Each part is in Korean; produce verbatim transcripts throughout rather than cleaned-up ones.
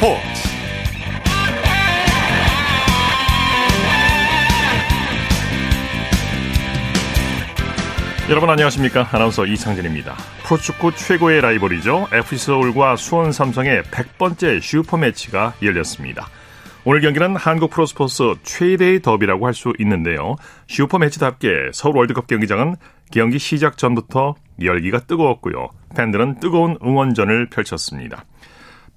스포츠. 여러분 안녕하십니까? 아나운서 이창진입니다. 프로축구 최고의 라이벌이죠. 에프씨 서울과 수원 삼성의 백 번째 슈퍼매치가 열렸습니다. 오늘 경기는 한국 프로스포츠 최대의 더비라고 할 수 있는데요. 슈퍼매치답게 서울 월드컵 경기장은 경기 시작 전부터 열기가 뜨거웠고요. 팬들은 뜨거운 응원전을 펼쳤습니다.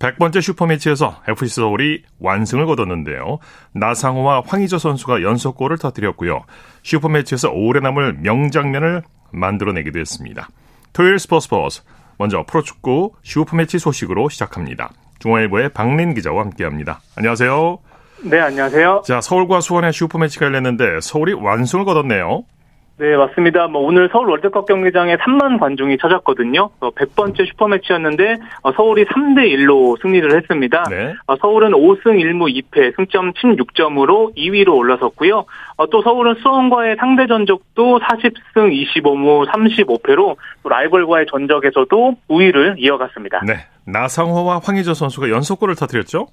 백 번째 슈퍼매치에서 에프씨 서울이 완승을 거뒀는데요. 나상호와 황의조 선수가 연속골을 터뜨렸고요. 슈퍼매치에서 오래 남을 명장면을 만들어내기도 했습니다. 토요일 스포츠포스, 먼저 프로축구 슈퍼매치 소식으로 시작합니다. 중앙일보의 박민 기자와 함께합니다. 안녕하세요. 네, 안녕하세요. 자, 서울과 수원의 슈퍼매치가 열렸는데 서울이 완승을 거뒀네요. 네, 맞습니다. 뭐 오늘 서울 월드컵 경기장에 삼만 관중이 찾았거든요. 백 번째 슈퍼매치였는데 서울이 삼 대 일로 승리를 했습니다. 네. 서울은 오 승 일 무 이 패 승점 십육 점으로 이 위로 올라섰고요. 또 서울은 수원과의 상대 전적도 사십 승 이십오 무 삼십오 패로 라이벌과의 전적에서도 우위를 이어갔습니다. 네, 나상호와 황의조 선수가 연속골을 터뜨렸죠?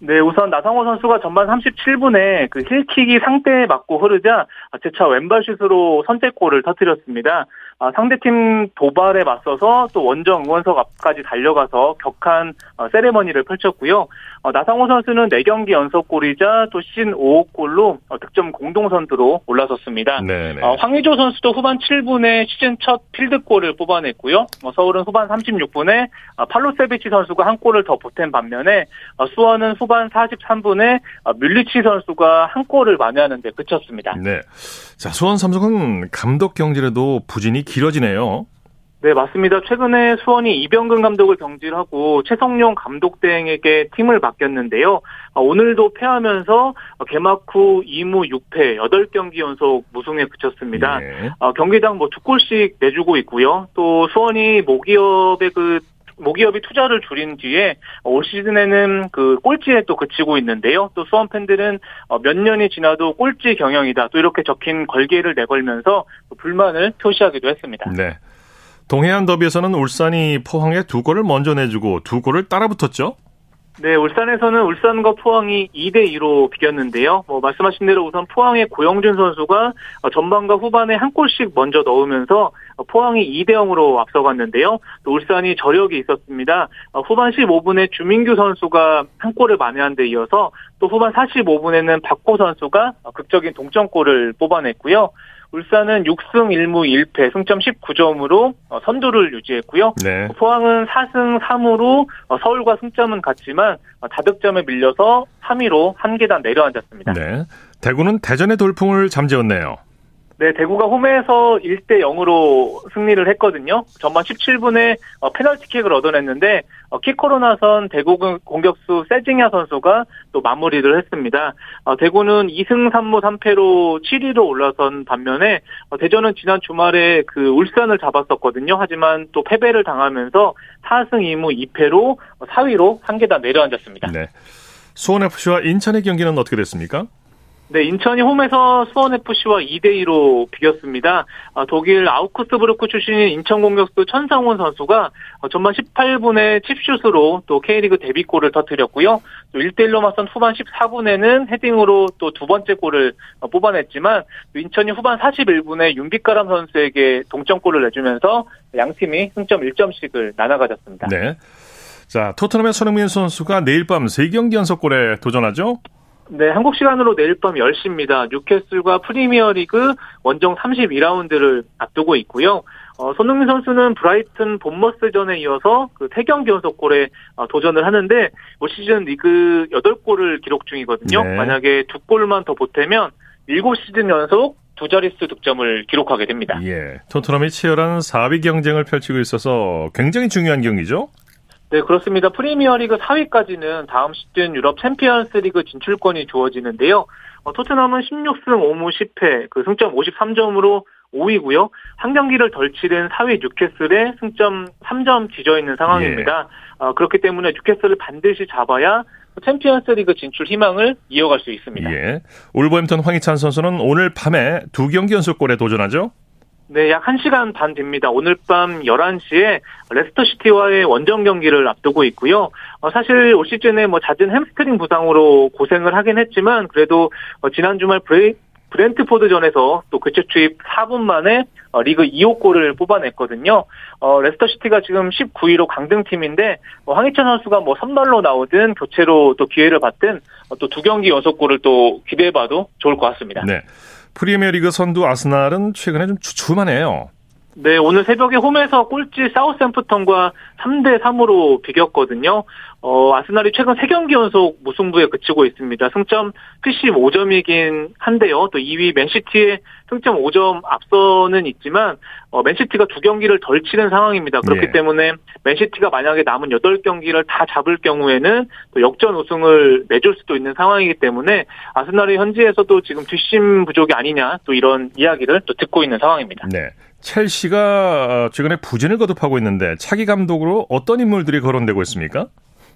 네, 우선 나상호 선수가 전반 삼십칠 분에 그 힐킥이 상대에 맞고 흐르자 재차 왼발슛으로 선제골을 터뜨렸습니다. 아, 상대팀 도발에 맞서서 또 원정 응원석 앞까지 달려가서 격한 어, 세레머니를 펼쳤고요. 어, 나상호 선수는 네 경기 연속골이자 또 시즌 오호 골로 어, 득점 공동선두로 올라섰습니다. 어, 황의조 선수도 후반 칠 분에 시즌 첫 필드골을 뽑아냈고요. 어, 서울은 후반 삼십육 분에 어, 팔로세비치 선수가 한 골을 더 보탠 반면에 어, 수원은 후반 사십삼 분에 어, 밀리치 선수가 한 골을 만회하는 데 그쳤습니다. 네. 자, 수원 삼성은 감독 경질에도 부진이 길어지네요. 네, 맞습니다. 최근에 수원이 이병근 감독을 경질하고 최성룡 감독 대행에게 팀을 맡겼는데요. 오늘도 패하면서 개막 후 이 무 육 패 여덟 경기 연속 무승에 그쳤습니다. 네. 경기당 뭐 두 골씩 내주고 있고요. 또 수원이 모기업의 그 모기업이 투자를 줄인 뒤에 올 시즌에는 그 꼴찌에 또 그치고 있는데요. 또 수원 팬들은 몇 년이 지나도 꼴찌 경영이다, 또 이렇게 적힌 걸개를 내걸면서 불만을 표시하기도 했습니다. 네. 동해안 더비에서는 울산이 포항에 두 골을 먼저 내주고 두 골을 따라붙었죠? 네, 울산에서는 울산과 포항이 이 대 이로 비겼는데요. 뭐 말씀하신 대로 우선 포항의 고영준 선수가 전반과 후반에 한 골씩 먼저 넣으면서 포항이 이 대 영으로 앞서갔는데요. 또 울산이 저력이 있었습니다. 후반 십오 분에 주민규 선수가 한 골을 만회한 데 이어서 또 후반 사십오 분에는 박호 선수가 극적인 동점골을 뽑아냈고요. 울산은 육 승 일 무 일 패 승점 십구 점으로 선두를 유지했고요. 네. 포항은 사 승 삼 무로 서울과 승점은 같지만 다득점에 밀려서 삼 위로 한 계단 내려앉았습니다. 네. 대구는 대전의 돌풍을 잠재웠네요. 네, 대구가 홈에서 일 대 영으로 승리를 했거든요. 전반 십칠 분에 페널티킥을 얻어냈는데 킥코로 나선 대구 공격수 세징야 선수가 또 마무리를 했습니다. 대구는 이 승 삼 무 삼 패로 칠 위로 올라선 반면에 대전은 지난 주말에 그 울산을 잡았었거든요. 하지만 또 패배를 당하면서 사 승 이 무 이 패로 사 위로 한 계단 내려앉았습니다. 네. 수원에프씨와 인천의 경기는 어떻게 됐습니까? 네, 인천이 홈에서 수원에프씨와 이 대 이로 비겼습니다. 독일 아우크스부르크 출신인 인천 공격수 천상훈 선수가 전반 십팔 분에 칩슛으로 또 K리그 데뷔골을 터뜨렸고요. 또 일 대 일로 맞선 후반 십사 분에는 헤딩으로 또 두 번째 골을 뽑아냈지만 인천이 후반 사십일 분에 윤빗가람 선수에게 동점골을 내주면서 양팀이 승점 일 점씩을 나눠 가졌습니다. 네. 자, 토트넘의 손흥민 선수가 내일 밤 세 경기 연속골에 도전하죠? 네, 한국 시간으로 내일 밤 열 시입니다. 뉴캐슬과 프리미어리그 원정 삼십이 라운드를 앞두고 있고요. 어, 손흥민 선수는 브라이튼 본머스전에 이어서 그 세 경기 연속골에 어, 도전을 하는데 올 시즌 리그 여덟 골을 기록 중이거든요. 네. 만약에 두 골만 더 보태면 일곱 시즌 연속 두 자릿수 득점을 기록하게 됩니다. 예, 토트넘이 치열한 사 위 경쟁을 펼치고 있어서 굉장히 중요한 경기죠? 네, 그렇습니다. 프리미어리그 사 위까지는 다음 시즌 유럽 챔피언스리그 진출권이 주어지는데요. 어, 토트넘은 십육 승 오 무 십 패 그 승점 오십삼 점으로 오 위고요. 한 경기를 덜 치른 사 위 뉴캐슬에 승점 삼 점 뒤져 있는 상황입니다. 예. 어, 그렇기 때문에 뉴캐슬을 반드시 잡아야 챔피언스리그 진출 희망을 이어갈 수 있습니다. 예. 울버햄튼 황희찬 선수는 오늘 밤에 두 경기 연속골에 도전하죠? 네, 약 한 시간 반 됩니다. 오늘 밤 열한 시에 레스터시티와의 원정 경기를 앞두고 있고요. 어, 사실 올 시즌에 뭐 잦은 햄스트링 부상으로 고생을 하긴 했지만 그래도 어, 지난 주말 브레이, 브렌트포드전에서 또 교체 투입 사 분 만에 어, 리그 이 호 골을 뽑아냈거든요. 어, 레스터시티가 지금 십구 위로 강등팀인데 어, 황희찬 선수가 뭐 선발로 나오든 교체로 또 기회를 받든 어, 또 두 경기 연속 골을 또 기대해봐도 좋을 것 같습니다. 네. 프리미어리그 선두 아스날은 최근에 좀 주춤하네요. 네, 오늘 새벽에 홈에서 꼴찌 사우샘프턴과 삼 대 삼으로 비겼거든요. 어, 아스날이 최근 세 경기 연속 무승부에 그치고 있습니다. 승점 칠십오 점이긴 한데요. 또 이 위 맨시티에 승점 오 점 앞서는 있지만 어, 맨시티가 두 경기를 덜 치는 상황입니다. 그렇기 예. 때문에 맨시티가 만약에 남은 여덟 경기를 다 잡을 경우에는 또 역전 우승을 내줄 수도 있는 상황이기 때문에 아스날이 현지에서도 지금 뒷심 부족이 아니냐 또 이런 이야기를 또 듣고 있는 상황입니다. 네. 첼시가 최근에 부진을 거듭하고 있는데 차기 감독으로 어떤 인물들이 거론되고 있습니까?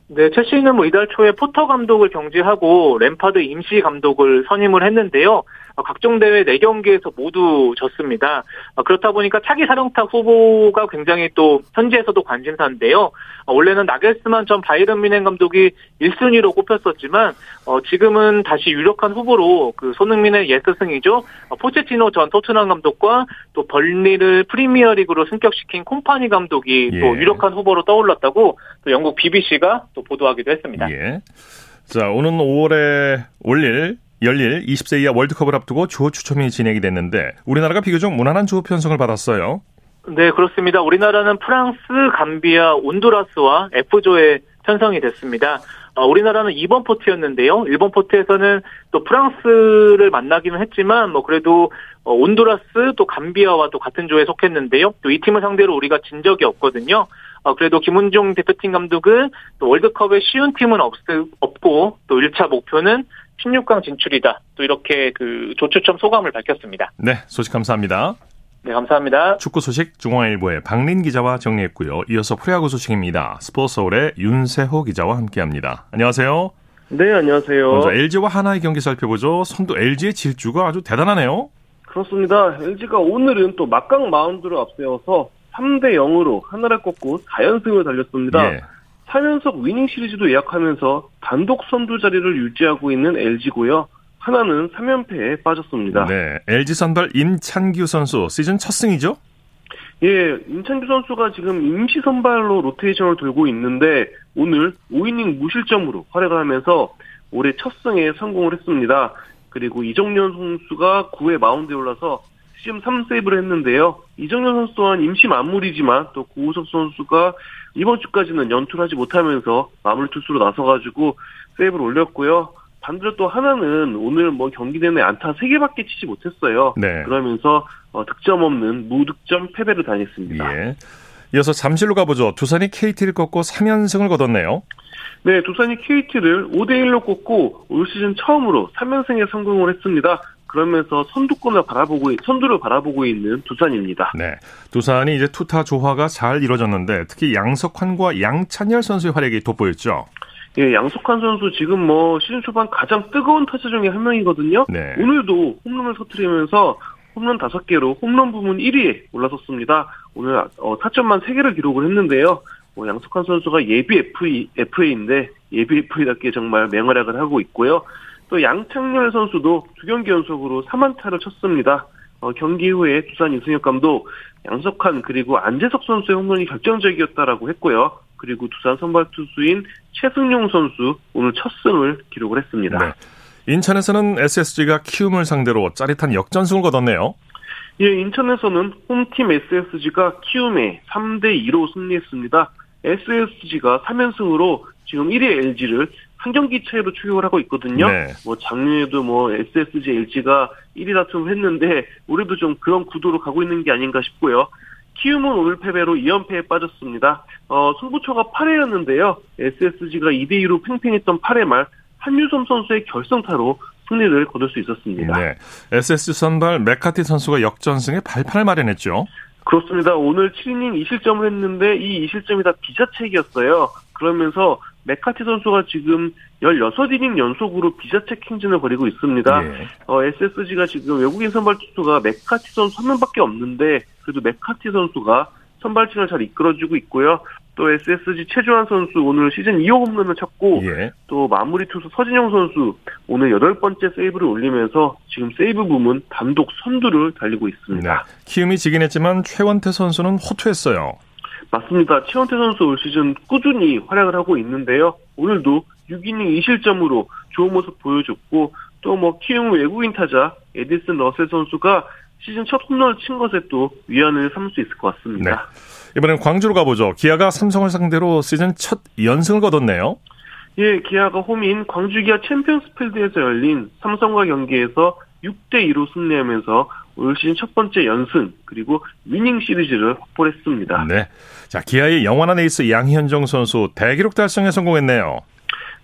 네, 첼시는 뭐 이달 초에 포터 감독을 경질하고 램파드 임시 감독을 선임을 했는데요. 각종 대회 네 경기에서 모두 졌습니다. 그렇다 보니까 차기 사령탑 후보가 굉장히 또 현지에서도 관심사인데요. 원래는 나겔스만 전 바이에른 뮌헨 감독이 일 순위로 꼽혔었지만 지금은 다시 유력한 후보로 그 손흥민의 옛 스승이죠. 포체티노 전 토트넘 감독과 또 벌리를 프리미어리그로 승격시킨 콤파니 감독이 예. 또 유력한 후보로 떠올랐다고 또 영국 비비씨가 또 보도하기도 했습니다. 예. 자, 오는 오월에 올릴 열릴 이십 세 이하 월드컵을 앞두고 조 추첨이 진행이 됐는데 우리나라가 비교적 무난한 조 편성을 받았어요. 네, 그렇습니다. 우리나라는 프랑스, 감비아, 온두라스와 F조에 편성이 됐습니다. 어, 우리나라는 이 번 포트였는데요. 일 번 포트에서는 또 프랑스를 만나기는 했지만 뭐 그래도 어, 온두라스 또 감비아와 또 같은 조에 속했는데요. 또 이 팀을 상대로 우리가 진 적이 없거든요. 어, 그래도 김은종 대표팀 감독은 또 월드컵에 쉬운 팀은 없, 없고 또 일 차 목표는 십육 강 진출이다. 또 이렇게 그 조추첨 소감을 밝혔습니다. 네, 소식 감사합니다. 네, 감사합니다. 축구 소식 중앙일보의 박민 기자와 정리했고요. 이어서 프로야구 소식입니다. 스포츠서울의 윤세호 기자와 함께합니다. 안녕하세요. 네, 안녕하세요. 먼저 엘지와 하나의 경기 살펴보죠. 선두 엘지의 질주가 아주 대단하네요. 그렇습니다. 엘지가 오늘은 또 막강 마운드를 앞세워서 삼 대 영으로 하나를 꺾고 사 연승을 달렸습니다. 예. 사 연속 위닝 시리즈도 예약하면서 단독 선두 자리를 유지하고 있는 엘지고요. 하나는 삼 연패에 빠졌습니다. 네, 엘지 선발 임찬규 선수 시즌 첫 승이죠? 예, 임찬규 선수가 지금 임시 선발로 로테이션을 돌고 있는데 오늘 오 이닝 무실점으로 활약을 하면서 올해 첫 승에 성공을 했습니다. 그리고 이정현 선수가 구 회 마운드에 올라서 시즌 삼 세이브를 했는데요. 이정현 선수 또한 임시 마무리지만 또 고우석 선수가 이번 주까지는 연투를 하지 못하면서 마무리 투수로 나서가지고 세이브를 올렸고요. 반대로 또 하나는 오늘 뭐 경기 내내 안타 세 개밖에 치지 못했어요. 네. 그러면서 어, 득점 없는 무득점 패배를 당했습니다. 예. 이어서 잠실로 가보죠. 두산이 케이티를 꺾고 삼 연승을 거뒀네요. 네, 두산이 케이티를 오 대 일로 꺾고 올 시즌 처음으로 삼 연승에 성공을 했습니다. 그러면서 선두권을 바라보고 선두를 바라보고 있는 두산입니다. 네, 두산이 이제 투타 조화가 잘 이루어졌는데 특히 양석환과 양찬열 선수의 활약이 돋보였죠. 예, 양석환 선수 지금 뭐 시즌 초반 가장 뜨거운 타자 중에 한 명이거든요. 네. 오늘도 홈런을 터뜨리면서 홈런 다섯 개로 홈런 부문 일 위에 올라섰습니다. 오늘 어, 타점만 세 개를 기록을 했는데요. 뭐 양석환 선수가 예비 에프에이인데 예비 에프에이답게 정말 맹활약을 하고 있고요. 또 양창렬 선수도 두 경기 연속으로 삼 안타를 쳤습니다. 어, 경기 후에 두산 이승엽 감독 양석환 그리고 안재석 선수의 홈런이 결정적이었다라고 했고요. 그리고 두산 선발 투수인 최성룡 선수 오늘 첫 승을 기록을 했습니다. 네. 인천에서는 에스에스지가 키움을 상대로 짜릿한 역전승을 거뒀네요. 예, 인천에서는 홈팀 에스에스지가 키움에 삼 대 이로 승리했습니다. 에스에스지가 삼 연승으로 지금 일 위 엘지를 한 경기 차이로 추격을 하고 있거든요. 네. 뭐 작년에도 뭐 에스에스지, 엘지가 일 위 다툼을 했는데 올해도 좀 그런 구도로 가고 있는 게 아닌가 싶고요. 키움은 오늘 패배로 이 연패에 빠졌습니다. 어, 승부처가 팔 회였는데요. 에스에스지가 이 대 이로 팽팽했던 팔 회 말 한유섬 선수의 결승타로 승리를 거둘 수 있었습니다. 네. 에스에스지 선발 맥카티 선수가 역전승에 발판을 마련했죠. 그렇습니다. 오늘 칠 이닝 이 실점을 했는데 이 이 실점이 다 비자책이었어요. 그러면서 맥카티 선수가 지금 열여섯 이닝 연속으로 비자책 행진을 벌이고 있습니다. 예. 어, 에스에스지가 지금 외국인 선발 투수가 맥카티 선수 한 명밖에 없는데 그래도 맥카티 선수가 선발진을 잘 이끌어주고 있고요. 또 에스에스지 최주환 선수 오늘 시즌 이 호 홈런을 쳤고 예. 또 마무리 투수 서진영 선수 오늘 여덟 번째 세이브를 올리면서 지금 세이브 부문 단독 선두를 달리고 있습니다. 네. 키움이 지긴 했지만 최원태 선수는 호투했어요. 맞습니다. 최원태 선수 올 시즌 꾸준히 활약을 하고 있는데요. 오늘도 육 이닝 이 실점으로 좋은 모습 보여줬고 또 뭐 키움 외국인 타자 에디슨 러셀 선수가 시즌 첫 홈런을 친 것에 또 위안을 삼을 수 있을 것 같습니다. 네. 이번엔 광주로 가보죠. 기아가 삼성을 상대로 시즌 첫 연승을 거뒀네요. 예, 기아가 홈인 광주기아 챔피언스필드에서 열린 삼성과 경기에서 육 대 이로 승리하면서 올 시즌 첫 번째 연승 그리고 위닝 시리즈를 확보했습니다. 네, 자 기아의 영원한 에이스 양현종 선수 대기록 달성에 성공했네요.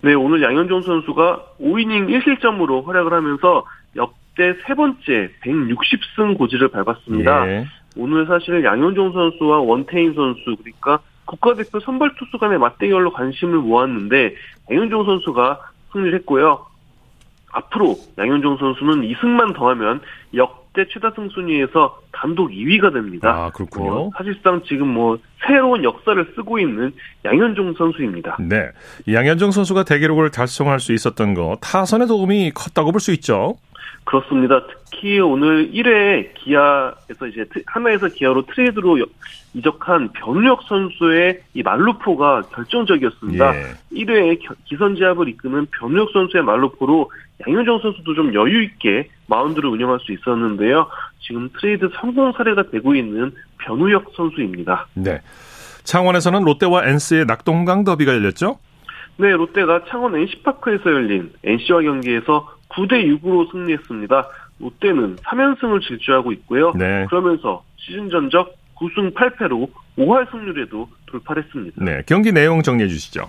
네, 오늘 양현종 선수가 오 이닝 일 실점으로 활약을 하면서 역대 세 번째 백육십 승 고지를 밟았습니다. 예. 오늘 사실 양현종 선수와 원태인 선수 그러니까 국가대표 선발 투수 간의 맞대결로 관심을 모았는데 양현종 선수가 승리를 했고요. 앞으로 양현종 선수는 이 승만 더하면 역대 최다승 순위에서 단독 이 위가 됩니다. 아, 그렇군요. 어, 사실상 지금 뭐 새로운 역사를 쓰고 있는 양현종 선수입니다. 네, 양현종 선수가 대기록을 달성할 수 있었던 거 타선의 도움이 컸다고 볼 수 있죠. 그렇습니다. 특히 오늘 일 회 기아에서 이제 하나에서 기아로 트레이드로 이적한 변우혁 선수의 이 말루포가 결정적이었습니다. 예. 일 회에 기선제압을 이끄는 변우혁 선수의 말루포로 양현종 선수도 좀 여유 있게 마운드를 운영할 수 있었는데요. 지금 트레이드 성공 사례가 되고 있는 변우혁 선수입니다. 네. 창원에서는 롯데와 엔씨의 낙동강 더비가 열렸죠? 네, 롯데가 창원 엔씨파크에서 열린 엔씨와 경기에서 구 대 육으로 승리했습니다. 롯데는 삼 연승을 질주하고 있고요. 네. 그러면서 시즌 전적 구 승 팔 패로 오 할 승률에도 돌파했습니다. 네, 경기 내용 정리해 주시죠.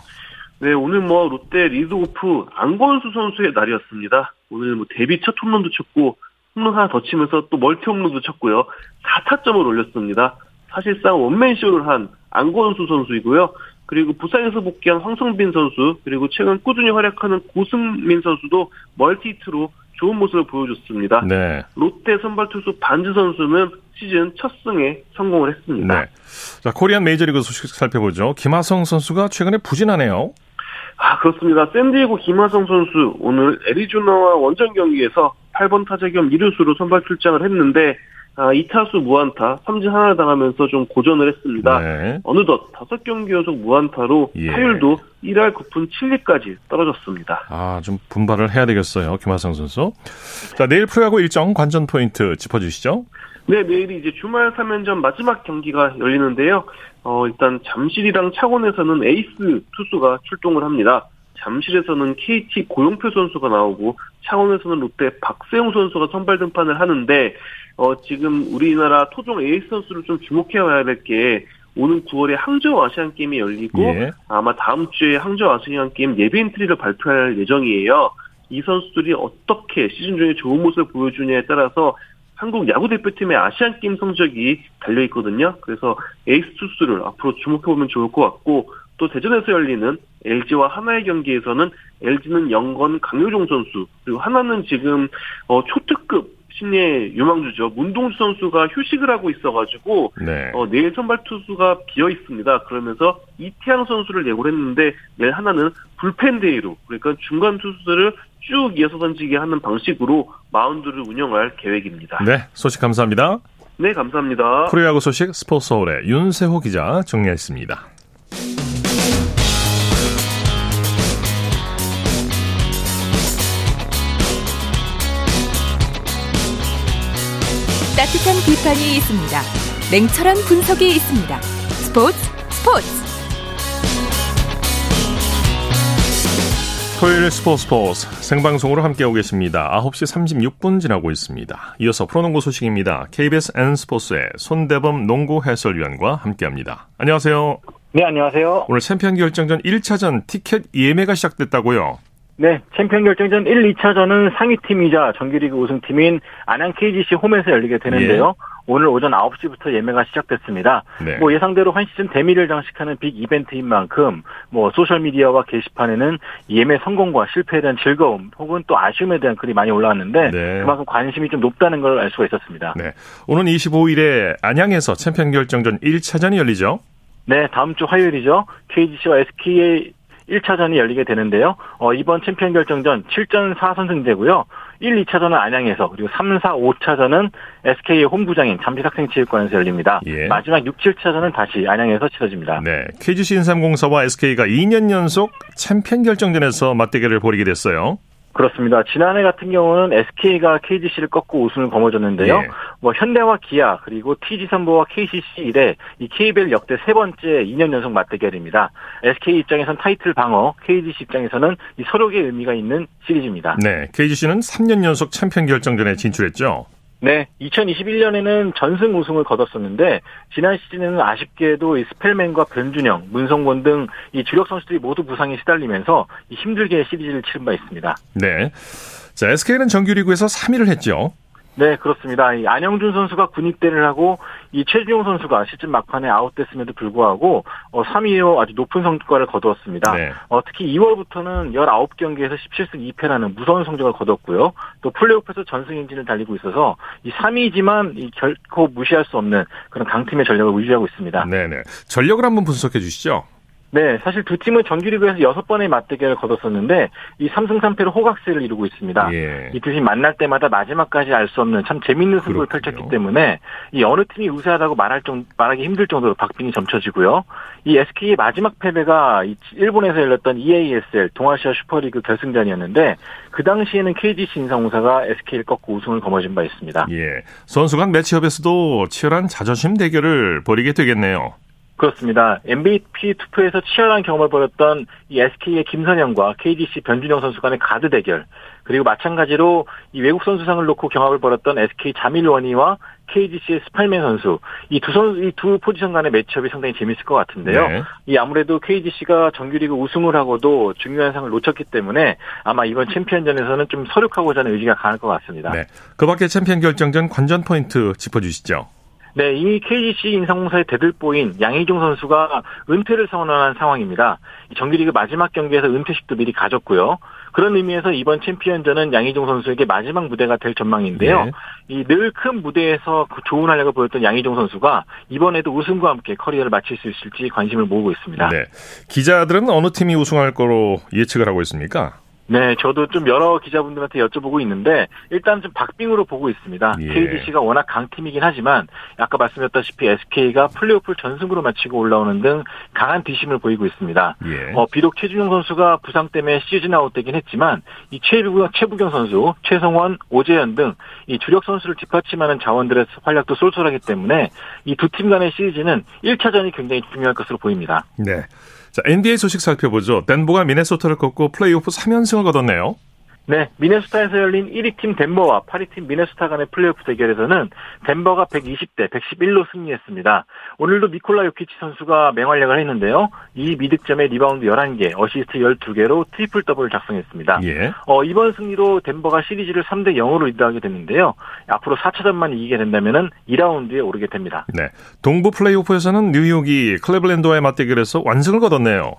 네, 오늘 뭐 롯데 리드오프 안건수 선수의 날이었습니다. 오늘 뭐 데뷔 첫 홈런도 쳤고 홈런 하나 더 치면서 또 멀티 홈런도 쳤고요. 사 타점을 올렸습니다. 사실상 원맨쇼를 한 안건수 선수이고요. 그리고 부상에서 복귀한 황성빈 선수, 그리고 최근 꾸준히 활약하는 고승민 선수도 멀티히트로 좋은 모습을 보여줬습니다. 네. 롯데 선발 투수 반지 선수는 시즌 첫 승에 성공을 했습니다. 네. 자, 코리안 메이저리그 소식 살펴보죠. 김하성 선수가 최근에 부진하네요. 아, 그렇습니다. 샌디에고 김하성 선수 오늘 애리조나와 원정 경기에서 팔 번 타자 겸 일 루수로 선발 출장을 했는데 아, 이 타수 무안타, 삼진 하나를 당하면서 좀 고전을 했습니다. 네. 어느덧 다섯 경기 연속 무안타로 예. 타율도 일 할 구 푼 칠 리까지 떨어졌습니다. 아, 좀 분발을 해야 되겠어요, 김하성 선수. 자, 내일 프로야구 일정 관전 포인트 짚어주시죠. 네, 내일이 이제 주말 삼 연전 마지막 경기가 열리는데요. 어, 일단 잠실이랑 창원에서는 에이스 투수가 출동을 합니다. 잠실에서는 케이티 고용표 선수가 나오고 창원에서는 롯데 박세웅 선수가 선발 등판을 하는데 어 지금 우리나라 토종 에이스 선수를 좀 주목해야 될 게 오는 구월에 항저우 아시안 게임이 열리고 예. 아마 다음 주에 항저우 아시안 게임 예비인 트리를 발표할 예정이에요. 이 선수들이 어떻게 시즌 중에 좋은 모습을 보여주냐에 따라서 한국 야구 대표팀의 아시안 게임 성적이 달려 있거든요. 그래서 에이스 투수를 앞으로 주목해 보면 좋을 것 같고. 또 대전에서 열리는 엘지와 하나의 경기에서는 엘지는 영건 강효종 선수 그리고 하나는 지금 어, 초특급 신예 유망주죠. 문동주 선수가 휴식을 하고 있어가지고 네. 어, 내일 선발 투수가 비어 있습니다. 그러면서 이태양 선수를 예고를 했는데 내일 하나는 불펜 데이로 그러니까 중간 투수들을 쭉 이어서 던지게 하는 방식으로 마운드를 운영할 계획입니다. 네, 소식 감사합니다. 네, 감사합니다. 프로야구 소식 스포츠서울의 윤세호 기자 정리했습니다. 따뜻한 비판이 있습니다. 냉철한 분석이 있습니다. 스포츠 스포츠 토요일 스포츠 스포츠 생방송으로 함께하고 계십니다. 아홉 시 삼십육 분 지나고 있습니다. 이어서 프로농구 소식입니다. 케이비에스 N스포츠의 손대범 농구 해설위원과 함께합니다. 안녕하세요. 네, 안녕하세요. 오늘 챔피언 결정전 일 차전 티켓 예매가 시작됐다고요? 네, 챔피언 결정전 일, 이 차전은 상위팀이자 정규리그 우승팀인 안양 케이지씨 홈에서 열리게 되는데요. 예. 오늘 오전 아홉 시부터 예매가 시작됐습니다. 네. 뭐 예상대로 한 시즌 대미를 장식하는 빅 이벤트인 만큼 뭐 소셜미디어와 게시판에는 예매 성공과 실패에 대한 즐거움 혹은 또 아쉬움에 대한 글이 많이 올라왔는데 네. 그만큼 관심이 좀 높다는 걸 알 수가 있었습니다. 네. 오는 이십오일에 안양에서 챔피언 결정전 일 차전이 열리죠? 네, 다음 주 화요일이죠. 케이지씨와 에스케이의 일 차전이 열리게 되는데요. 어, 이번 챔피언 결정전 칠전 사선승제고요. 일, 이 차전은 안양에서, 그리고 삼, 사, 오 차전은 에스케이의 홈구장인 잠실학생체육관에서 열립니다. 예. 마지막 육, 칠 차전은 다시 안양에서 치러집니다. 네, 케이지씨 인삼공사와 에스케이가 이 년 연속 챔피언 결정전에서 맞대결을 벌이게 됐어요. 그렇습니다. 지난해 같은 경우는 에스케이가 케이지씨를 꺾고 우승을 거머쥐었는데요. 예. 뭐 현대와 기아 그리고 티지선보와 케이씨씨 이래 이 케이비엘 역대 세 번째 이 년 연속 맞대결입니다. 에스케이 입장에선 타이틀 방어, 케이지씨 입장에서는 이 서로의 의미가 있는 시리즈입니다. 네, 케이지씨는 삼 년 연속 챔피언 결정전에 진출했죠. 네, 이천이십일년에는 전승 우승을 거뒀었는데 지난 시즌에는 아쉽게도 이 스펠맨과 변준영, 문성곤 등 이 주력 선수들이 모두 부상에 시달리면서 이 힘들게 시리즈를 치른 바 있습니다. 네, 자 에스케이는 정규리그에서 삼 위를 했죠. 네, 그렇습니다. 이 안영준 선수가 군입대를 하고 이 최준용 선수가 시즌 막판에 아웃됐음에도 불구하고 어, 삼 위로 아주 높은 성과를 거두었습니다. 네. 어, 특히 이월부터는 십구 경기에서 십칠승 이패라는 무서운 성적을 거뒀고요. 또 플레이오프에서 전승 행진을 달리고 있어서 이 삼 위지만 이 결코 무시할 수 없는 그런 강팀의 전력을 유지하고 있습니다. 네, 네. 전력을 한번 분석해 주시죠. 네, 사실 두 팀은 정규리그에서 여섯 번의 맞대결을 거뒀었는데 이 삼승 삼패로 호각세를 이루고 있습니다. 예. 이 두 팀 만날 때마다 마지막까지 알 수 없는 참 재밌는 승부를 그렇군요. 펼쳤기 때문에 이 어느 팀이 우세하다고 말할 정, 말하기 힘들 정도로 박빙이 점쳐지고요. 이 에스케이의 마지막 패배가 일본에서 열렸던 이에이에스엘 동아시아 슈퍼리그 결승전이었는데 그 당시에는 케이지씨 인삼공사가 에스케이를 꺾고 우승을 거머쥔 바 있습니다. 예, 선수 간 매치업에서도 치열한 자존심 대결을 벌이게 되겠네요. 그렇습니다. 엠브이피 투표에서 치열한 경험을 벌였던 이 에스케이의 김선영과 케이지씨 변준영 선수 간의 가드 대결, 그리고 마찬가지로 이 외국 선수상을 놓고 경합을 벌였던 에스케이 자밀원이와 케이지씨의 스팔맨 선수, 이 두 선수, 이 두 포지션 간의 매치업이 상당히 재밌을 것 같은데요. 네. 이 아무래도 케이지씨가 정규리그 우승을 하고도 중요한 상을 놓쳤기 때문에 아마 이번 챔피언전에서는 좀 서륙하고자 하는 의지가 강할 것 같습니다. 네. 그 밖에 챔피언 결정전 관전 포인트 짚어주시죠. 네, 이미 케이지씨 인삼공사의 대들보인 양희종 선수가 은퇴를 선언한 상황입니다. 정규리그 마지막 경기에서 은퇴식도 미리 가졌고요. 그런 의미에서 이번 챔피언전은 양희종 선수에게 마지막 무대가 될 전망인데요. 네. 이 늘 큰 무대에서 좋은 활약을 보였던 양희종 선수가 이번에도 우승과 함께 커리어를 마칠 수 있을지 관심을 모으고 있습니다. 네, 기자들은 어느 팀이 우승할 거로 예측을 하고 있습니까? 네, 저도 좀 여러 기자분들한테 여쭤보고 있는데 일단 좀 박빙으로 보고 있습니다. 예. 케이지씨가 워낙 강팀이긴 하지만 아까 말씀드렸다시피 에스케이가 플레이오프 전승으로 마치고 올라오는 등 강한 뒤심을 보이고 있습니다. 예. 어, 비록 최준용 선수가 부상 때문에 시즌 아웃되긴 했지만 이 최부경, 최부경 선수, 최성원, 오재현 등 이 주력 선수를 뒷받침하는 자원들의 활약도 쏠쏠하기 때문에 이 두 팀 간의 시리즈는 일 차전이 굉장히 중요할 것으로 보입니다. 네. 자, 엔비에이 소식 살펴보죠. 덴버가 미네소타를 꺾고 플레이오프 삼 연승을 거뒀네요. 네, 미네소타에서 열린 일 위 팀 덴버와 팔 위 팀 미네소타 간의 플레이오프 대결에서는 덴버가 백이십 대 백십일로 승리했습니다. 오늘도 미콜라 요키치 선수가 맹활약을 했는데요. 이 미득점에 리바운드 열한 개, 어시스트 열두 개로 트리플 더블을 작성했습니다. 예. 어, 이번 승리로 덴버가 시리즈를 삼 대 영으로 리드하게 됐는데요. 앞으로 사 차전만 이기게 된다면 이 라운드에 오르게 됩니다. 네, 동부 플레이오프에서는 뉴욕이 클리블랜드와의 맞대결에서 완승을 거뒀네요.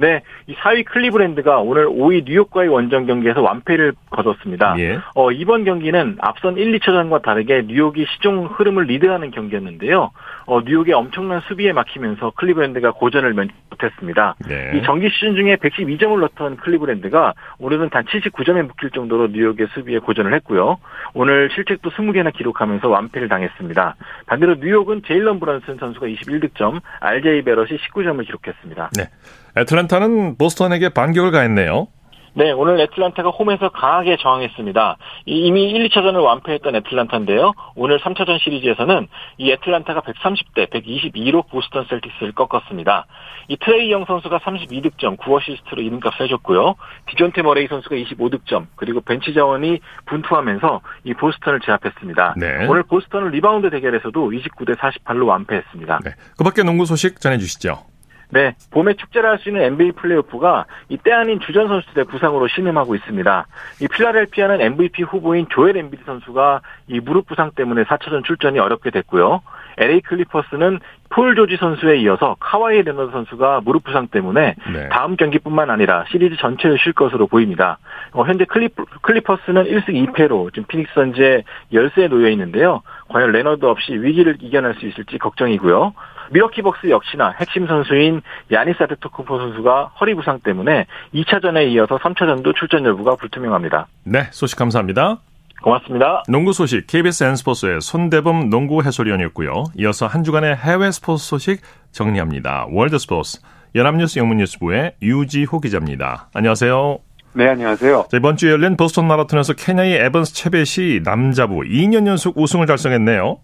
네, 이 사 위 클리브랜드가 오늘 오 위 뉴욕과의 원정 경기에서 완패를 거뒀습니다. 예. 어, 이번 경기는 앞선 일, 이 차전과 다르게 뉴욕이 시종 흐름을 리드하는 경기였는데요. 어, 뉴욕의 엄청난 수비에 막히면서 클리브랜드가 고전을 면치 못했습니다. 예. 이 정기 시즌 중에 백십이 점을 넣던 클리브랜드가 오늘은 단 칠십구 점에 묶일 정도로 뉴욕의 수비에 고전을 했고요. 오늘 실책도 스무 개나 기록하면서 완패를 당했습니다. 반대로 뉴욕은 제일런 브런슨 선수가 이십일 득점, 알제이 베럿이 십구 점을 기록했습니다. 네. 애틀랜타는 보스턴에게 반격을 가했네요. 네, 오늘 애틀랜타가 홈에서 강하게 저항했습니다. 이미 일, 이 차전을 완패했던 애틀랜타인데요. 오늘 삼 차전 시리즈에서는 이 애틀랜타가 백삼십 대 백이십이로 보스턴 셀틱스를 꺾었습니다. 이 트레이 영 선수가 삼십이 득점, 구 어시스트로 이름값을 해줬고요. 디존테 머레이 선수가 이십오 득점, 그리고 벤치 자원이 분투하면서 이 보스턴을 제압했습니다. 네. 오늘 보스턴은 리바운드 대결에서도 이십구 대 사십팔로 완패했습니다. 네. 그 밖에 농구 소식 전해주시죠. 네, 봄에 축제를 할 수 있는 엔비에이 플레이오프가 이 때 아닌 주전 선수들의 부상으로 신음하고 있습니다. 이 필라델피아는 엠브이피 후보인 조엘 엠비드 선수가 이 무릎 부상 때문에 사 차전 출전이 어렵게 됐고요. 엘에이 클리퍼스는 폴 조지 선수에 이어서 카와이 레너드 선수가 무릎 부상 때문에 네. 다음 경기뿐만 아니라 시리즈 전체를 쉴 것으로 보입니다. 어, 현재 클리프, 클리퍼스는 일 승 이 패로 지금 피닉스 선즈의 열세에 놓여 있는데요. 과연 레너드 없이 위기를 이겨낼 수 있을지 걱정이고요. 밀워키벅스 역시나 핵심 선수인 야니스 아테토쿤보 선수가 허리 부상 때문에 이 차전에 이어서 삼 차전도 출전 여부가 불투명합니다. 네, 소식 감사합니다. 고맙습니다. 농구 소식 케이비에스 N스포츠의 손대범 농구 해설위원이었고요. 이어서 한 주간의 해외 스포츠 소식 정리합니다. 월드스포츠 연합뉴스 영문뉴스부의 유지호 기자입니다. 안녕하세요. 네, 안녕하세요. 자, 이번 주에 열린 보스턴 마라톤에서 케냐의 에번스 체벳이 남자부 이 년 연속 우승을 달성했네요.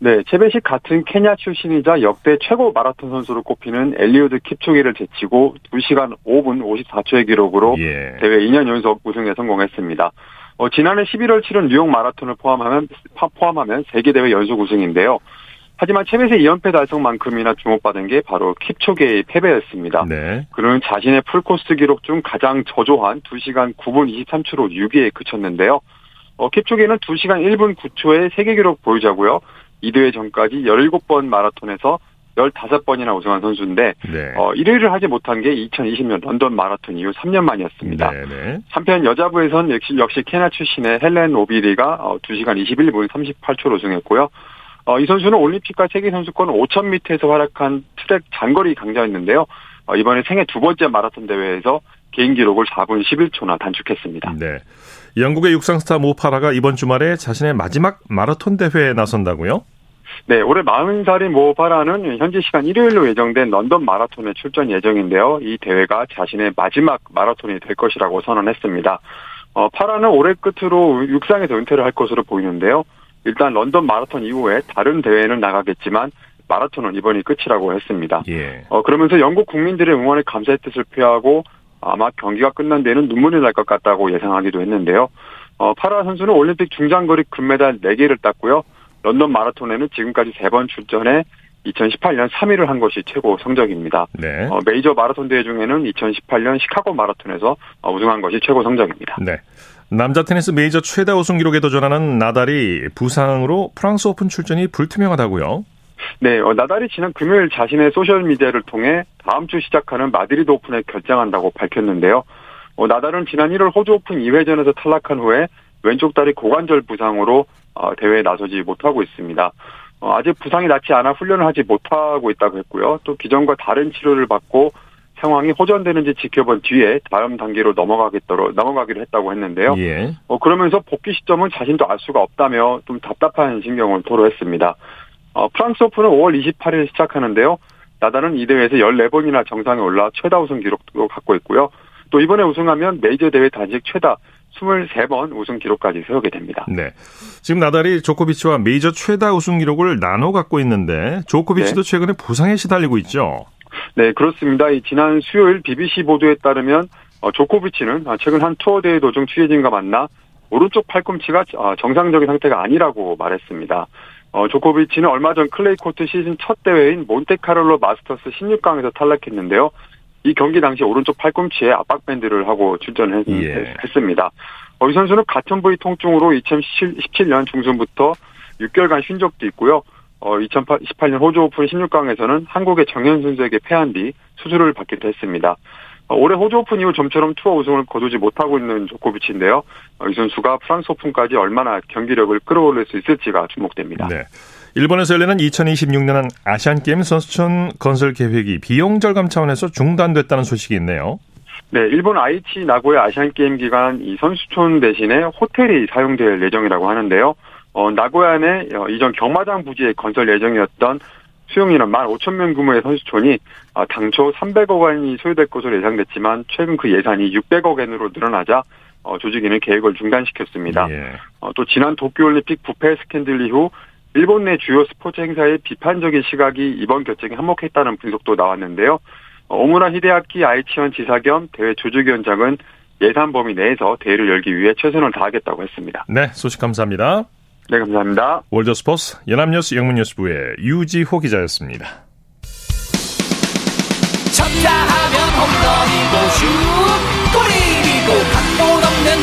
네, 체벳이 같은 케냐 출신이자 역대 최고 마라톤 선수로 꼽히는 엘리우드 킵초게를 제치고 두 시간 오 분 오십사 초의 기록으로 예. 대회 이 년 연속 우승에 성공했습니다. 어, 지난해 십일월 칠일 뉴욕 마라톤을 포함하면, 포함하면 세계대회 연속 우승인데요. 하지만 체벳의 이 연패 달성만큼이나 주목받은 게 바로 킵초게의 패배였습니다. 네. 그는 자신의 풀코스 기록 중 가장 저조한 두 시간 구 분 이십삼 초로 육 위에 그쳤는데요. 어, 킵초게는 두 시간 일 분 구 초의 세계 기록 보유자고요. 이 대회 전까지 열일곱 번 마라톤에서 열다섯 번이나 우승한 선수인데 네. 어, 일 위를 하지 못한 게 이천이십 년 런던 마라톤 이후 삼 년 만이었습니다. 네, 네. 한편 여자부에선 역시, 역시 케냐 출신의 헬렌 오비리가 어, 두 시간 이십일 분 삼십팔 초로 우승했고요. 어, 이 선수는 올림픽과 세계선수권 오천 미터에서 활약한 트랙 장거리 강자였는데요. 어, 이번에 생애 두 번째 마라톤 대회에서 개인 기록을 사 분 십일 초나 단축했습니다. 네, 영국의 육상 스타 모파라가 이번 주말에 자신의 마지막 마라톤 대회에 나선다고요? 네, 올해 마흔 살인 모파라는 현지 시간 일요일로 예정된 런던 마라톤에 출전 예정인데요. 이 대회가 자신의 마지막 마라톤이 될 것이라고 선언했습니다. 어, 파라는 올해 끝으로 육상에서 은퇴를 할 것으로 보이는데요. 일단 런던 마라톤 이후에 다른 대회는 나가겠지만 마라톤은 이번이 끝이라고 했습니다. 예. 어, 그러면서 영국 국민들의 응원에 감사의 뜻을 표하고 아마 경기가 끝난 데에는 눈물이 날 것 같다고 예상하기도 했는데요. 어, 파라 선수는 올림픽 중장거리 금메달 네 개를 땄고요. 런던 마라톤에는 지금까지 세 번 출전해 이천십팔 년 삼 위를 한 것이 최고 성적입니다. 네. 어, 메이저 마라톤 대회 중에는 이천십팔 년 시카고 마라톤에서 우승한 것이 최고 성적입니다. 네. 남자 테니스 메이저 최다 우승 기록에 도전하는 나달이 부상으로 프랑스 오픈 출전이 불투명하다고요? 네, 어, 나달이 지난 금요일 자신의 소셜미디어를 통해 다음 주 시작하는 마드리드 오픈에 결장한다고 밝혔는데요. 어, 나달은 지난 일월 호주 오픈 이 회전에서 탈락한 후에 왼쪽 다리 고관절 부상으로 어, 대회에 나서지 못하고 있습니다. 어, 아직 부상이 낫지 않아 훈련을 하지 못하고 있다고 했고요. 또 기존과 다른 치료를 받고 상황이 호전되는지 지켜본 뒤에 다음 단계로 넘어가겠도록, 넘어가기로 했다고 했는데요. 예. 어, 그러면서 복귀 시점은 자신도 알 수가 없다며 좀 답답한 신경을 토로했습니다. 어, 프랑스 오픈은 오월 이십팔일 시작하는데요. 나달은 이 대회에서 열네 번이나 정상에 올라 최다 우승 기록도 갖고 있고요. 또 이번에 우승하면 메이저 대회 단식 최다 스물세 번 우승 기록까지 세우게 됩니다. 네, 지금 나달이 조코비치와 메이저 최다 우승 기록을 나눠 갖고 있는데 조코비치도 네. 최근에 부상에 시달리고 있죠. 네, 그렇습니다. 이 지난 수요일 비비씨 보도에 따르면 어, 조코비치는 최근 한 투어 대회 도중 취재진과 만나 오른쪽 팔꿈치가 정상적인 상태가 아니라고 말했습니다. 어, 조코비치는 얼마 전 클레이코트 시즌 첫 대회인 몬테카를로 마스터스 십육 강에서 탈락했는데요. 이 경기 당시 오른쪽 팔꿈치에 압박밴드를 하고 출전했습니다. 예. 어, 이 선수는 같은 부위 통증으로 이천십칠 년 중순부터 육 개월간 쉰 적도 있고요. 어, 이천십팔 년 호주 오픈 십육 강에서는 한국의 정현 선수에게 패한 뒤 수술을 받기도 했습니다. 어, 올해 호주 오픈 이후 좀처럼 투어 우승을 거두지 못하고 있는 조코비치인데요. 어, 이 선수가 프랑스 오픈까지 얼마나 경기력을 끌어올릴 수 있을지가 주목됩니다. 네. 일본에서 열리는 이천이십육 년 아시안게임 선수촌 건설 계획이 비용 절감 차원에서 중단됐다는 소식이 있네요. 네, 일본 아이치 나고야 아시안게임 기간 이 선수촌 대신에 호텔이 사용될 예정이라고 하는데요. 어, 나고야 내 어, 이전 경마장 부지에 건설 예정이었던 수용인원 만 오천 명 규모의 선수촌이 아, 당초 삼백억 원이 소요될 것으로 예상됐지만 최근 그 예산이 육백억 엔으로 늘어나자 어, 조직위는 계획을 중단시켰습니다. 예. 어, 또 지난 도쿄올림픽 부패 스캔들 이후 일본 내 주요 스포츠 행사의 비판적인 시각이 이번 결정에 한몫했다는 분석도 나왔는데요. 오무라 히데아키 아이치현 지사 겸 대회 조직위원장은 예산 범위 내에서 대회를 열기 위해 최선을 다하겠다고 했습니다. 네, 소식 감사합니다. 네, 감사합니다. 월드스포츠 연합뉴스 영문뉴스부의 유지호 기자였습니다. 쳤다 하면 홈런이고 슛 골이고 각본 없는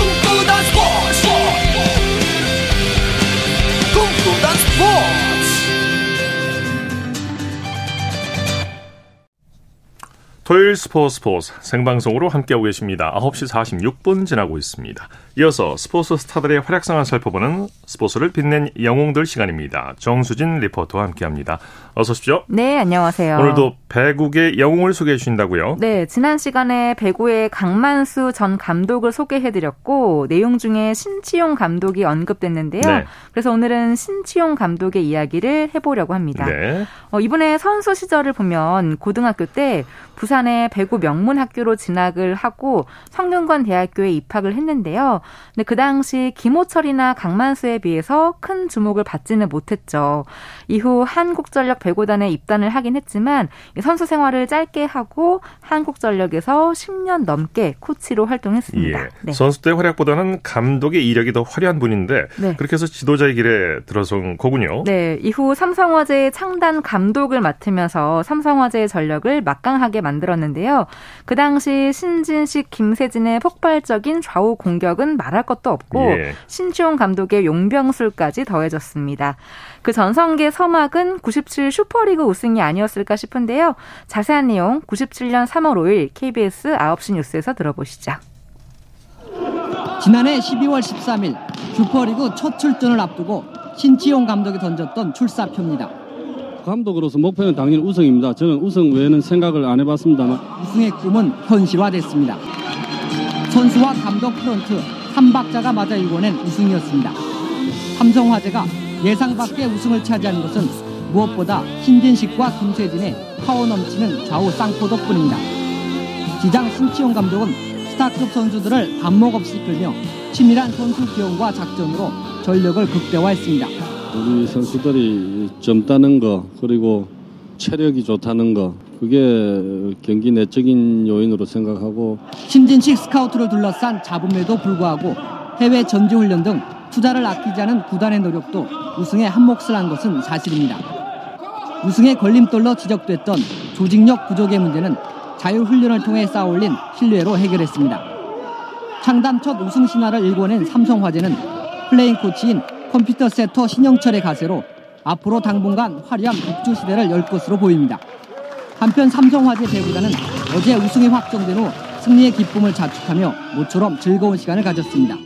꿈꾸던 스포츠 꿈꾸던 스포츠 토요일 스포츠 스포츠 생방송으로 함께하고 계십니다. 아홉 시 사십육 분 지나고 있습니다. 이어서 스포츠 스타들의 활약상을 살펴보는 스포츠를 빛낸 영웅들 시간입니다. 정수진 리포터와 함께합니다. 어서 오십시오. 네, 안녕하세요. 오늘도 배구의 영웅을 소개해 주신다고요? 네, 지난 시간에 배구의 강만수 전 감독을 소개해드렸고 내용 중에 신치용 감독이 언급됐는데요. 네. 그래서 오늘은 신치용 감독의 이야기를 해보려고 합니다. 네. 어, 이분의 선수 시절을 보면 고등학교 때 부산 부산의 배구 명문학교로 진학을 하고 성균관 대학교에 입학을 했는데요. 근데 그 당시 김호철이나 강만수에 비해서 큰 주목을 받지는 못했죠. 이후 한국전력 배구단에 입단을 하긴 했지만 선수 생활을 짧게 하고 한국전력에서 십 년 넘게 코치로 활동했습니다. 예, 네. 선수 때 활약보다는 감독의 이력이 더 화려한 분인데 네. 그렇게 해서 지도자의 길에 들어선 거군요. 네, 이후 삼성화재의 창단 감독을 맡으면서 삼성화재의 전력을 막강하게 만들었습니다. 들었는데요. 그 당시 신진식, 김세진의 폭발적인 좌우 공격은 말할 것도 없고 예. 신치용 감독의 용병술까지 더해졌습니다. 그 전성기의 서막은 구십칠 슈퍼리그 우승이 아니었을까 싶은데요. 자세한 내용 구십칠년 삼월 오일 케이비에스 아홉 시 뉴스에서 들어보시죠. 지난해 십이월 십삼일 슈퍼리그 첫 출전을 앞두고 신치용 감독이 던졌던 출사표입니다. 감독으로서 목표는 당연히 우승입니다. 저는 우승 외에는 생각을 안 해봤습니다만 우승의 꿈은 현실화됐습니다. 선수와 감독 프런트 삼박자가 맞아 일궈낸 우승이었습니다. 삼성화재가 예상 밖의 우승을 차지한 것은 무엇보다 신진식과 김세진의 파워 넘치는 좌우 쌍포 덕분입니다. 기장 신치용 감독은 스타급 선수들을 반목 없이 이끌며 치밀한 선수 기용과 작전으로 전력을 극대화했습니다. 우리 선수들이 젊다는 거 그리고 체력이 좋다는 거 그게 경기 내적인 요인으로 생각하고 신진식 스카우트를 둘러싼 잡음에도 불구하고 해외 전지훈련 등 투자를 아끼지 않은 구단의 노력도 우승에 한몫을 한 것은 사실입니다. 우승의 걸림돌로 지적됐던 조직력 부족의 문제는 자율훈련을 통해 쌓아올린 신뢰로 해결했습니다. 창단 첫 우승 신화를 일궈낸 삼성화재는 플레잉 코치인 컴퓨터 세터 신영철의 가세로 앞으로 당분간 화려한 독주 시대를 열 것으로 보입니다. 한편 삼성화재 배구단은 어제 우승이 확정된 후 승리의 기쁨을 자축하며 모처럼 즐거운 시간을 가졌습니다.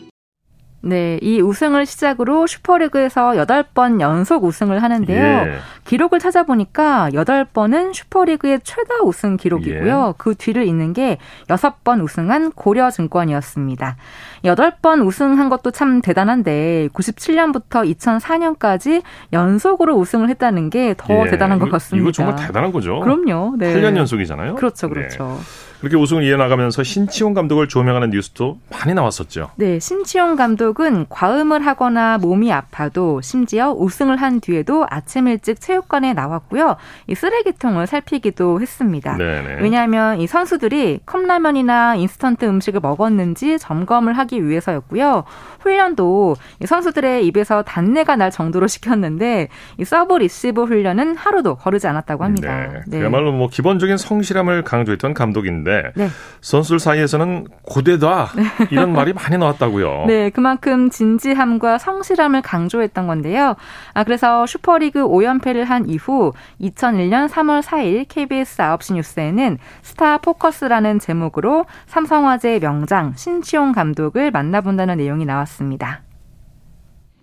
네, 이 우승을 시작으로 슈퍼리그에서 여덟 번 연속 우승을 하는데요. 예. 기록을 찾아보니까 여덟 번은 슈퍼리그의 최다 우승 기록이고요. 예. 그 뒤를 잇는 게 여섯 번 우승한 고려증권이었습니다. 여덟 번 우승한 것도 참 대단한데 구십칠년부터 이천사년까지 연속으로 우승을 했다는 게 더 예. 대단한 것 같습니다. 이거 정말 대단한 거죠. 그럼요. 네. 팔 년 연속이잖아요. 그렇죠. 그렇죠. 예. 그렇게 우승을 이어나가면서 신치용 감독을 조명하는 뉴스도 많이 나왔었죠. 네, 신치용 감독은 과음을 하거나 몸이 아파도 심지어 우승을 한 뒤에도 아침 일찍 체육관에 나왔고요. 이 쓰레기통을 살피기도 했습니다. 네네. 왜냐하면 이 선수들이 컵라면이나 인스턴트 음식을 먹었는지 점검을 하기 위해서였고요. 훈련도 이 선수들의 입에서 단내가 날 정도로 시켰는데 이 서브 리시브 훈련은 하루도 거르지 않았다고 합니다. 네, 네. 그야말로 뭐 기본적인 성실함을 강조했던 감독인데 네. 선수들 사이에서는 고대다 이런 말이 많이 나왔다고요. 네, 그만큼 진지함과 성실함을 강조했던 건데요. 아, 그래서 슈퍼리그 오 연패를 한 이후 이천일년 삼월 사일 케이비에스 아홉 시 뉴스에는 스타 포커스라는 제목으로 삼성화재의 명장 신치용 감독을 만나본다는 내용이 나왔습니다.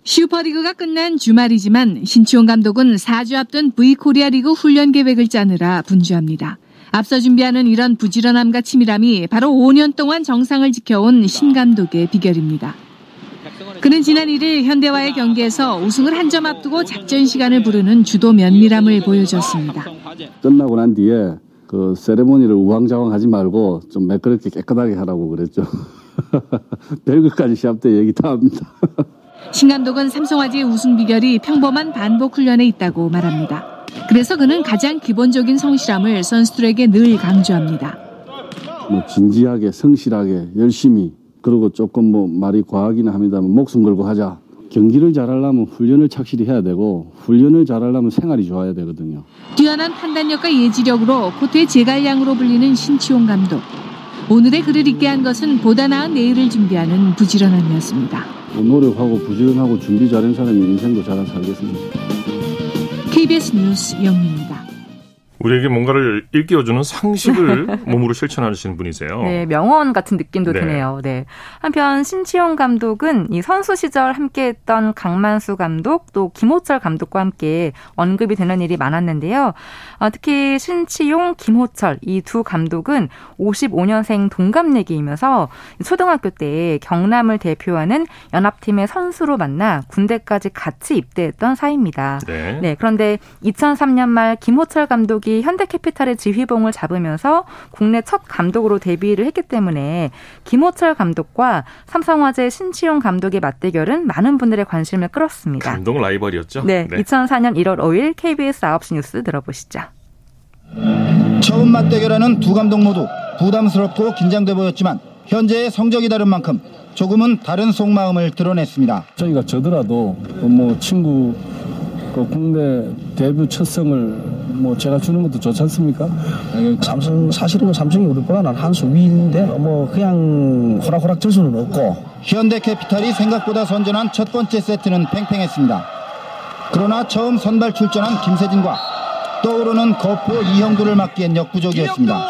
슈퍼리그가 끝난 주말이지만 신치용 감독은 사 주 앞둔 V코리아 리그 훈련 계획을 짜느라 분주합니다. 앞서 준비하는 이런 부지런함과 치밀함이 바로 오 년 동안 정상을 지켜온 신 감독의 비결입니다. 그는 지난 일일 현대와의 경기에서 우승을 한 점 앞두고 작전 시간을 부르는 주도 면밀함을 보여줬습니다. 끝나고 난 뒤에 그 세레모니를 우왕좌왕하지 말고 좀 매끄럽게 깨끗하게 하라고 그랬죠. 별것까지 시합 때 얘기 다 합니다. 신 감독은 삼성화재의 우승 비결이 평범한 반복 훈련에 있다고 말합니다. 그래서 그는 가장 기본적인 성실함을 선수들에게 늘 강조합니다. 뭐 진지하게, 성실하게, 열심히, 그리고 조금 뭐 말이 과하긴 합니다만 목숨 걸고 하자. 경기를 잘하려면 훈련을 착실히 해야 되고 훈련을 잘하려면 생활이 좋아야 되거든요. 뛰어난 판단력과 예지력으로 코트의 제갈량으로 불리는 신치용 감독. 오늘의 그를 있게 한 것은 보다 나은 내일을 준비하는 부지런함이었습니다. 노력하고 부지런하고 준비 잘한 사람이 인생도 잘 살겠습니다. 케이비에스 뉴스 영미입니다. 우리에게 뭔가를 일깨워주는 상식을 몸으로 실천하시는 분이세요. 네, 명언 같은 느낌도 네. 드네요. 네. 한편 신치용 감독은 이 선수 시절 함께했던 강만수 감독 또 김호철 감독과 함께 언급이 되는 일이 많았는데요. 어, 특히 신치용, 김호철 이 두 감독은 오십오년생 동갑내기이면서 초등학교 때 경남을 대표하는 연합팀의 선수로 만나 군대까지 같이 입대했던 사이입니다. 네. 네, 그런데 이천삼년 말 김호철 감독이 현대캐피탈의 지휘봉을 잡으면서 국내 첫 감독으로 데뷔를 했기 때문에 김호철 감독과 삼성화재 신치용 감독의 맞대결은 많은 분들의 관심을 끌었습니다. 감독 라이벌이었죠? 네, 네. 이천사년 일월 오일 케이비에스 아홉 시 뉴스 들어보시죠. 처음 맞대결하는 두 감독 모두 부담스럽고 긴장돼 보였지만 현재의 성적이 다른 만큼 조금은 다른 속마음을 드러냈습니다. 저희가 저더라도 뭐 친구 그 국내 데뷔 첫 성을 뭐 제가 주는 것도 좋지 않습니까? 삼성, 사실은 삼성이 우리보다 난 한 수 위인데 뭐 그냥 호락호락 질 수는 없고. 현대캐피탈이 생각보다 선전한 첫 번째 세트는 팽팽했습니다. 그러나 처음 선발 출전한 김세진과 떠오르는 거포 이형두를 막기엔 역부족이었습니다.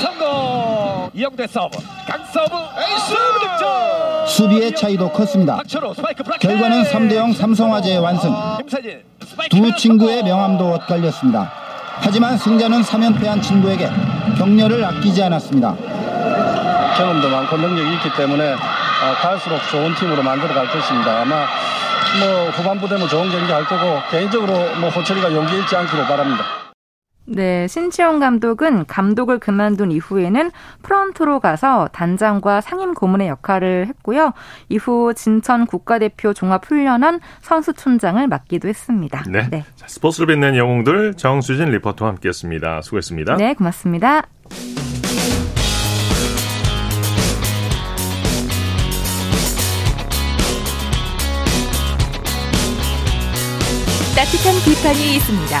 이형두, 이형두의 서브, 강서브, 에이스 득점! 수비의 차이도 컸습니다. 박철호, 스파이크, 결과는 삼 대 영 삼성화재의 완승. 김세진. 두 친구의 명함도 엇갈렸습니다. 하지만 승자는 삼 연패한 친구에게 격려를 아끼지 않았습니다. 경험도 많고 능력이 있기 때문에 갈수록 좋은 팀으로 만들어갈 것입니다. 아마 뭐 후반부 되면 좋은 경기 할 거고 개인적으로 뭐 호철이가 용기 잃지 않기로 바랍니다. 네, 신치용 감독은 감독을 그만둔 이후에는 프런트로 가서 단장과 상임 고문의 역할을 했고요. 이후 진천 국가대표 종합훈련원 선수촌장을 맡기도 했습니다. 네, 네. 자, 스포츠를 빛낸 영웅들 정수진 리포터와 함께했습니다. 수고했습니다. 네, 고맙습니다. 따뜻한 비판이 있습니다.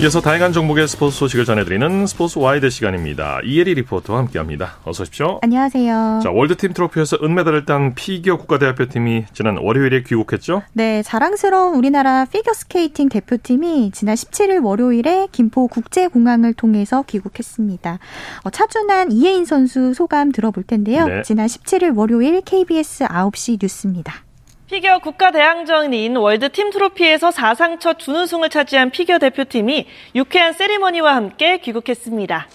이어서 다양한 종목의 스포츠 소식을 전해드리는 스포츠 와이드 시간입니다. 이혜리 리포터와 함께합니다. 어서 오십시오. 안녕하세요. 자, 월드팀 트로피에서 은메달을 딴 피겨 국가대표팀이 지난 월요일에 귀국했죠? 네, 자랑스러운 우리나라 피겨스케이팅 대표팀이 지난 십칠일 월요일에 김포 국제공항을 통해서 귀국했습니다. 어, 차준환, 이혜인 선수 소감 들어볼 텐데요. 네. 지난 십칠일 월요일 케이비에스 아홉 시 뉴스입니다. 피겨 국가대항전인 월드팀 트로피에서 사상 첫 준우승을 차지한 피겨 대표팀이 유쾌한 세리머니와 함께 귀국했습니다.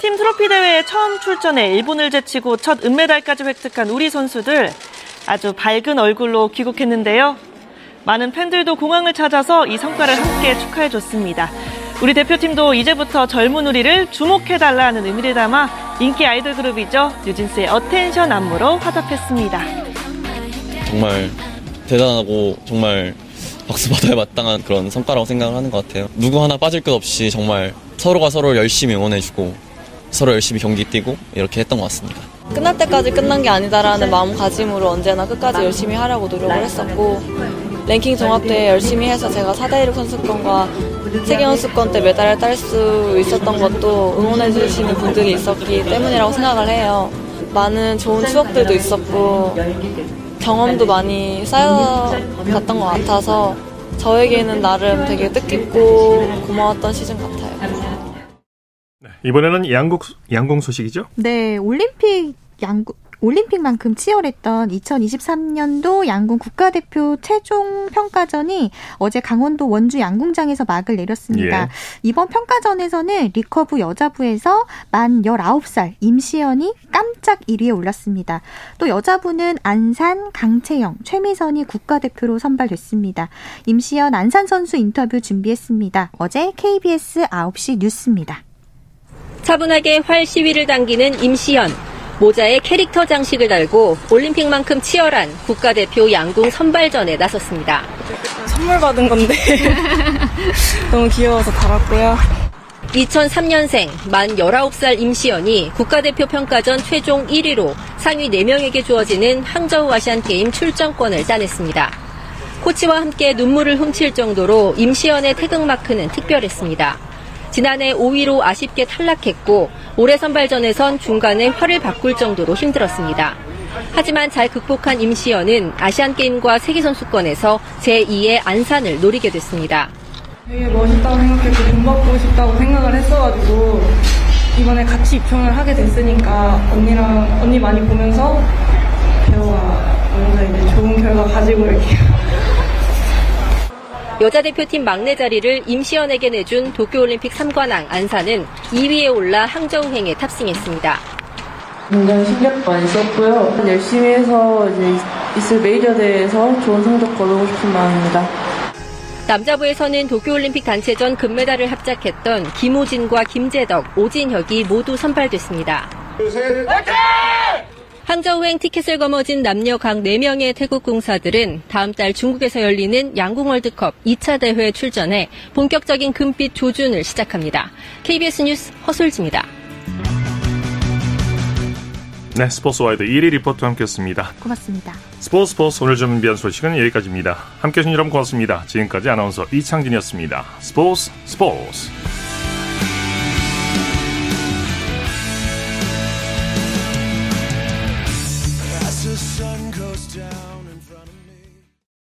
팀 트로피 대회에 처음 출전해 일본을 제치고 첫 은메달까지 획득한 우리 선수들 아주 밝은 얼굴로 귀국했는데요. 많은 팬들도 공항을 찾아서 이 성과를 함께 축하해줬습니다. 우리 대표팀도 이제부터 젊은 우리를 주목해달라는 의미를 담아 인기 아이돌 그룹이죠. 뉴진스의 어텐션 안무로 화답했습니다. 정말 대단하고 정말 박수받아야 마땅한 그런 성과라고 생각을 하는 것 같아요. 누구 하나 빠질 것 없이 정말 서로가 서로를 열심히 응원해주고 서로 열심히 경기 뛰고 이렇게 했던 것 같습니다. 끝날 때까지 끝난 게 아니다라는 마음가짐으로 언제나 끝까지 열심히 하려고 노력을 했었고 랭킹 종합대회 열심히 해서 제가 사대일육 선수권과 세계연수권 때 메달을 딸 수 있었던 것도 응원해주시는 분들이 있었기 때문이라고 생각을 해요. 많은 좋은 추억들도 있었고 경험도 많이 쌓여갔던 것 같아서 저에게는 나름 되게 뜻깊고 고마웠던 시즌 같아요. 이번에는 양궁, 양궁 소식이죠? 네, 올림픽 양궁. 올림픽만큼 치열했던 이천이십삼년도 양궁 국가대표 최종 평가전이 어제 강원도 원주 양궁장에서 막을 내렸습니다. 예. 이번 평가전에서는 리커브 여자부에서 만 열아홉 살 임시연이 깜짝 일 위에 올랐습니다. 또 여자부는 안산, 강채영, 최미선이 국가대표로 선발됐습니다. 임시연, 안산 선수 인터뷰 준비했습니다. 어제 케이비에스 아홉 시 뉴스입니다. 차분하게 활 시위를 당기는 임시연. 모자에 캐릭터 장식을 달고 올림픽만큼 치열한 국가대표 양궁 선발전에 나섰습니다. 선물 받은 건데 너무 귀여워서 달았고요. 이천삼 년생 만 열아홉 살 임시연이 국가대표 평가전 최종 일 위로 상위 네 명에게 주어지는 항저우 아시안게임 출전권을 따냈습니다. 코치와 함께 눈물을 훔칠 정도로 임시연의 태극마크는 특별했습니다. 지난해 오 위로 아쉽게 탈락했고 올해 선발전에선 중간에 화를 바꿀 정도로 힘들었습니다. 하지만 잘 극복한 임시연은 아시안게임과 세계선수권에서 제이의 안산을 노리게 됐습니다. 되게 멋있다고 생각했고 돈 받고 싶다고 생각을 했어가지고 이번에 같이 입형을 하게 됐으니까 언니랑 언니 많이 보면서 배우가 먼저 이제 좋은 결과 가지고 올게요. 여자 대표팀 막내 자리를 임시연에게 내준 도쿄올림픽 삼관왕 안산은 이 위에 올라 항저우행에 탑승했습니다. 굉장히 신경 많이 썼고요. 열심히 해서 이제 있을 메이저 대회에서 좋은 성적 거두고 싶은 마음입니다. 남자부에서는 도쿄올림픽 단체전 금메달을 합작했던 김우진과 김재덕, 오진혁이 모두 선발됐습니다. 항저우행 티켓을 거머쥔 남녀 각 네 명의 태국 공사들은 다음 달 중국에서 열리는 양궁 월드컵 이 차 대회에 출전해 본격적인 금빛 조준을 시작합니다. 케이비에스 뉴스 허솔지입니다. 네, 스포츠와이드 일 일 리포트와 함께했습니다. 고맙습니다. 스포츠 스포츠 오늘 준비한 소식은 여기까지입니다. 함께해 주신 여러분 고맙습니다. 지금까지 아나운서 이창진이었습니다. 스포츠 스포츠.